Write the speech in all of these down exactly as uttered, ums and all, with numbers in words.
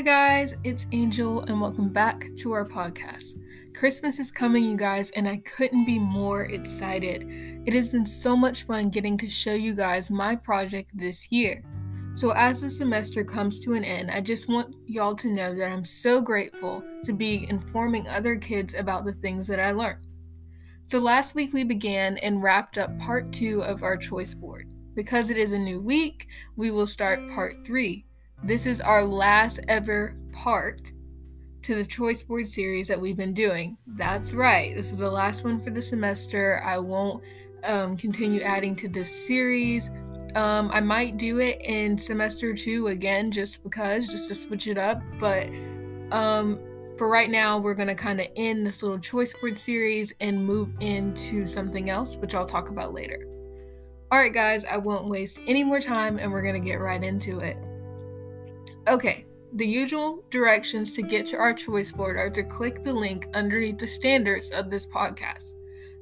Hi guys, it's Angel and welcome back to our podcast. Christmas is coming, you guys, and I couldn't be more excited. It has been so much fun getting to show you guys my project this year. So as the semester comes to an end, I just want y'all to know that I'm so grateful to be informing other kids about the things that I learned. So last week we began and wrapped up part two of our choice board. Because it is a new week, we will start part three. This is our last ever part to the choice board series that we've been doing. That's right. This is the last one for the semester. I won't um, continue adding to this series. Um, I might do it in semester two again, just because, just to switch it up. But um, for right now, we're going to kind of end this little choice board series and move into something else, which I'll talk about later. All right, guys, I won't waste any more time and we're going to get right into it. Okay, the usual directions to get to our choice board are to click the link underneath the standards of this podcast.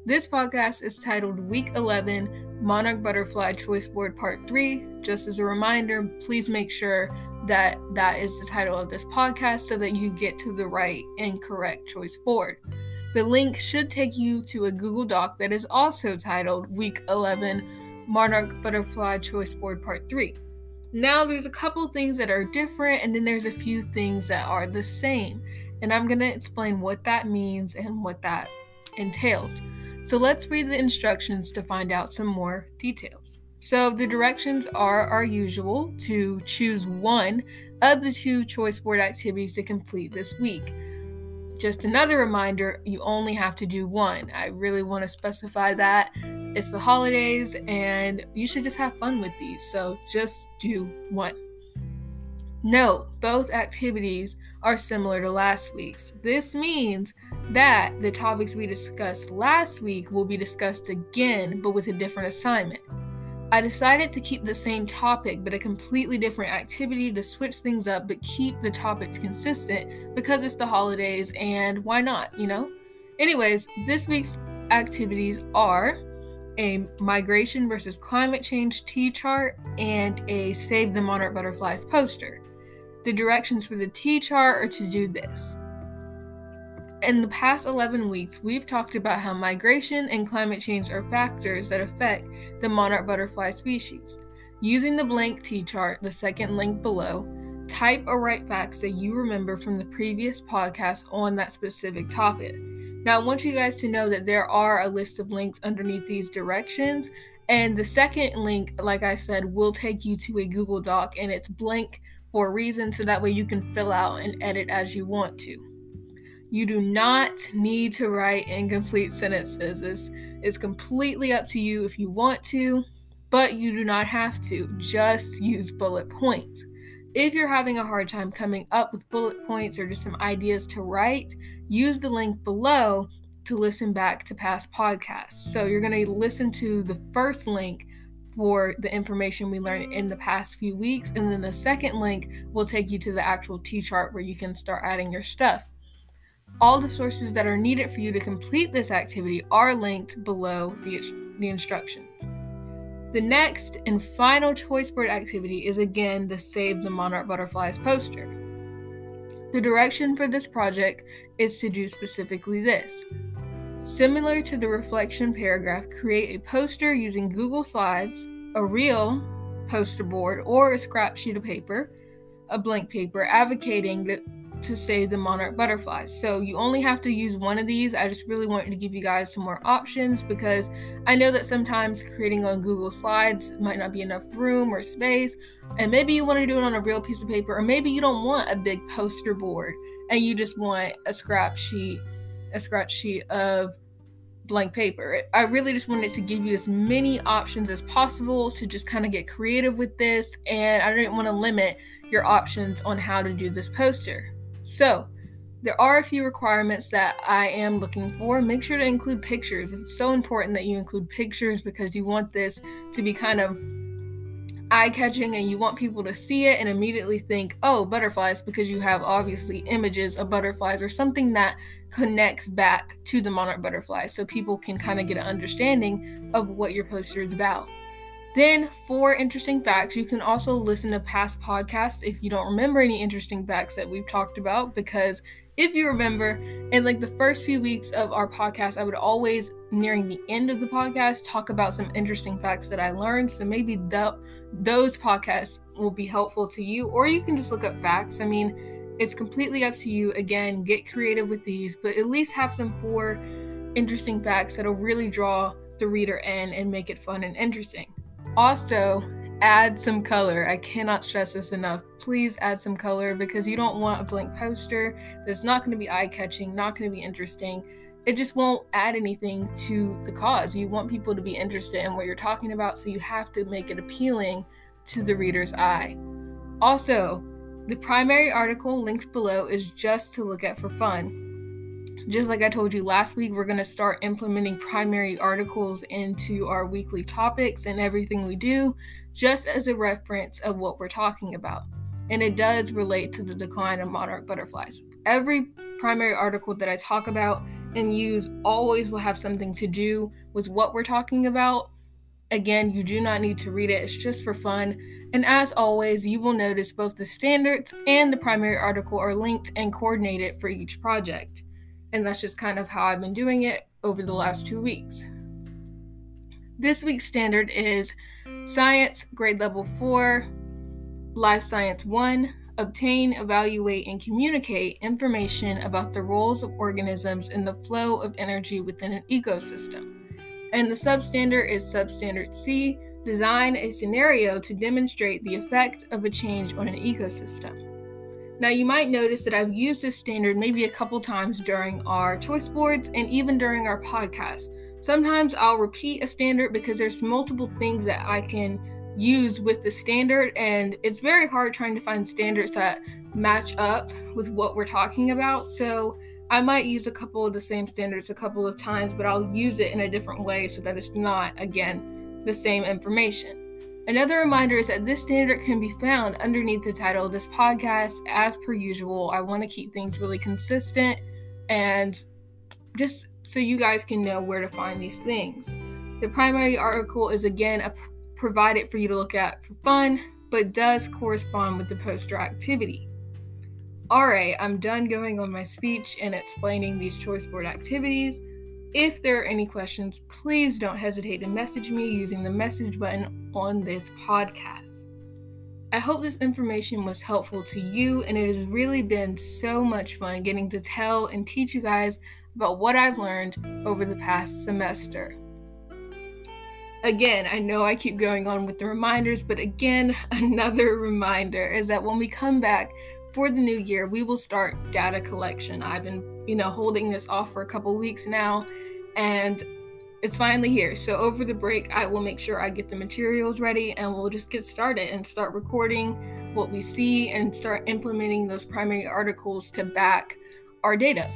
This podcast is titled Week eleven Monarch Butterfly Choice Board Part three. Just as a reminder, please make sure that that is the title of this podcast so that you get to the right and correct choice board. The link should take you to a Google Doc that is also titled Week eleven Monarch Butterfly Choice Board Part three. Now there's a couple things that are different and then there's a few things that are the same, and I'm going to explain what that means and what that entails. So let's read the instructions to find out some more details. So the directions are our usual: to choose one of the two choice board activities to complete this week. Just another reminder, you only have to do one. I really want to specify that. It's the holidays and you should just have fun with these, so just do one. Note, both activities are similar to last week's. This means that the topics we discussed last week will be discussed again, but with a different assignment. I decided to keep the same topic, but a completely different activity to switch things up, but keep the topics consistent because it's the holidays and why not, you know? Anyways, this week's activities are a migration versus climate change T chart and a Save the Monarch Butterflies poster. The directions for the T chart are to do this. In the past eleven weeks, we've talked about how migration and climate change are factors that affect the monarch butterfly species. Using the blank T-chart, the second link below, type or write facts that you remember from the previous podcast on that specific topic. Now, I want you guys to know that there are a list of links underneath these directions, and the second link, like I said, will take you to a Google Doc, and it's blank for a reason, so that way you can fill out and edit as you want to. You do not need to write incomplete sentences. This is completely up to you if you want to, but you do not have to. Just use bullet points. If you're having a hard time coming up with bullet points or just some ideas to write, use the link below to listen back to past podcasts. So you're going to listen to the first link for the information we learned in the past few weeks, and then the second link will take you to the actual T-chart where you can start adding your stuff. All the sources that are needed for you to complete this activity are linked below the, the instructions. The next and final choice board activity is again the Save the Monarch Butterflies poster. The direction for this project is to do specifically this. Similar to the reflection paragraph, create a poster using Google Slides, a real poster board, or a scrap sheet of paper, a blank paper, advocating that to save the monarch butterflies. So you only have to use one of these. I just really wanted to give you guys some more options because I know that sometimes creating on Google Slides might not be enough room or space, and maybe you want to do it on a real piece of paper, or maybe you don't want a big poster board and you just want a scrap sheet, a scrap sheet of blank paper. I really just wanted to give you as many options as possible to just kind of get creative with this, and I didn't want to limit your options on how to do this poster. So, there are a few requirements that I am looking for. Make sure to include pictures. It's so important that you include pictures because you want this to be kind of eye-catching and you want people to see it and immediately think, oh, butterflies, because you have obviously images of butterflies or something that connects back to the monarch butterflies, so people can kind of get an understanding of what your poster is about. Then four interesting facts. You can also listen to past podcasts if you don't remember any interesting facts that we've talked about, because if you remember, in like the first few weeks of our podcast, I would always, nearing the end of the podcast, talk about some interesting facts that I learned. So maybe the, those podcasts will be helpful to you, or you can just look up facts. I mean, it's completely up to you. Again, get creative with these, but at least have some four interesting facts that'll really draw the reader in and make it fun and interesting. Also, add some color. I cannot stress this enough. Please add some color, because you don't want a blank poster that's not going to be eye-catching, not going to be interesting. It just won't add anything to the cause. You want people to be interested in what you're talking about, so you have to make it appealing to the reader's eye. Also, the primary article linked below is just to look at for fun. Just like I told you last week, we're going to start implementing primary articles into our weekly topics and everything we do, just as a reference of what we're talking about. And it does relate to the decline of monarch butterflies. Every primary article that I talk about and use always will have something to do with what we're talking about. Again, you do not need to read it. It's just for fun. And as always, you will notice both the standards and the primary article are linked and coordinated for each project. And that's just kind of how I've been doing it over the last two weeks. This week's standard is Science, grade level four, Life Science one, obtain, evaluate, and communicate information about the roles of organisms in the flow of energy within an ecosystem. And the substandard is substandard C, design a scenario to demonstrate the effect of a change on an ecosystem. Now, you might notice that I've used this standard maybe a couple times during our choice boards and even during our podcast. Sometimes I'll repeat a standard because there's multiple things that I can use with the standard, and it's very hard trying to find standards that match up with what we're talking about. So I might use a couple of the same standards a couple of times, but I'll use it in a different way so that it's not, again, the same information. Another reminder is that this standard can be found underneath the title of this podcast. As per usual, I want to keep things really consistent, and just so you guys can know where to find these things. The primary article is, again, a p- provided for you to look at for fun, but does correspond with the poster activity. All right, I'm done going on my speech and explaining these choice board activities. If there are any questions, please don't hesitate to message me using the message button on this podcast. I hope this information was helpful to you, and it has really been so much fun getting to tell and teach you guys about what I've learned over the past semester. Again, I know I keep going on with the reminders, but again, another reminder is that when we come back for the new year, we will start data collection. I've been you know, holding this off for a couple weeks now, and it's finally here. So over the break, I will make sure I get the materials ready, and we'll just get started and start recording what we see and start implementing those primary articles to back our data.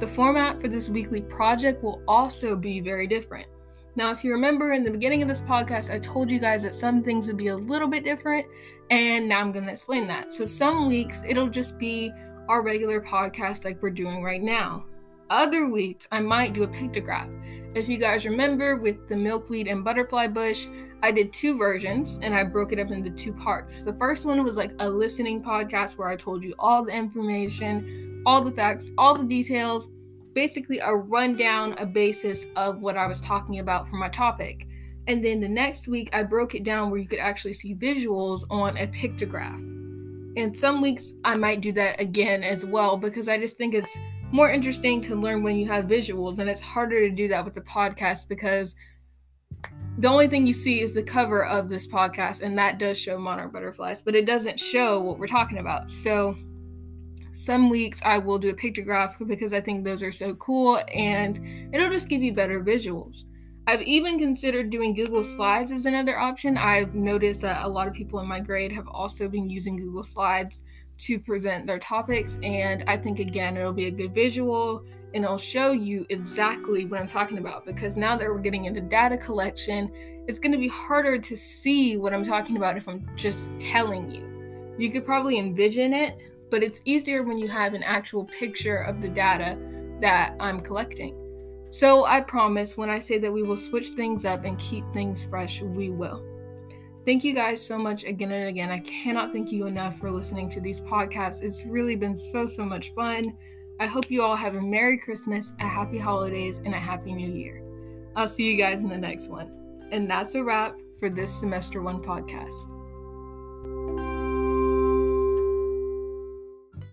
The format for this weekly project will also be very different. Now, if you remember in the beginning of this podcast, I told you guys that some things would be a little bit different, and now I'm going to explain that. So some weeks it'll just be our regular podcast like we're doing right now. Other weeks, I might do a pictograph. If you guys remember with the milkweed and butterfly bush, I did two versions and I broke it up into two parts. The first one was like a listening podcast where I told you all the information, all the facts, all the details, basically a rundown, a basis of what I was talking about for my topic. And then the next week, I broke it down where you could actually see visuals on a pictograph. And some weeks I might do that again as well, because I just think it's more interesting to learn when you have visuals, and it's harder to do that with the podcast because the only thing you see is the cover of this podcast, and that does show monarch butterflies, but it doesn't show what we're talking about. So some weeks I will do a pictograph because I think those are so cool, and it'll just give you better visuals. I've even considered doing Google Slides as another option. I've noticed that a lot of people in my grade have also been using Google Slides to present their topics, and I think, again, it'll be a good visual, and it'll show you exactly what I'm talking about, because now that we're getting into data collection, it's going to be harder to see what I'm talking about if I'm just telling you. You could probably envision it, but it's easier when you have an actual picture of the data that I'm collecting. So I promise when I say that we will switch things up and keep things fresh, we will. Thank you guys so much again and again. I cannot thank you enough for listening to these podcasts. It's really been so, so much fun. I hope you all have a Merry Christmas, a Happy Holidays, and a Happy New Year. I'll see you guys in the next one. And that's a wrap for this Semester One podcast.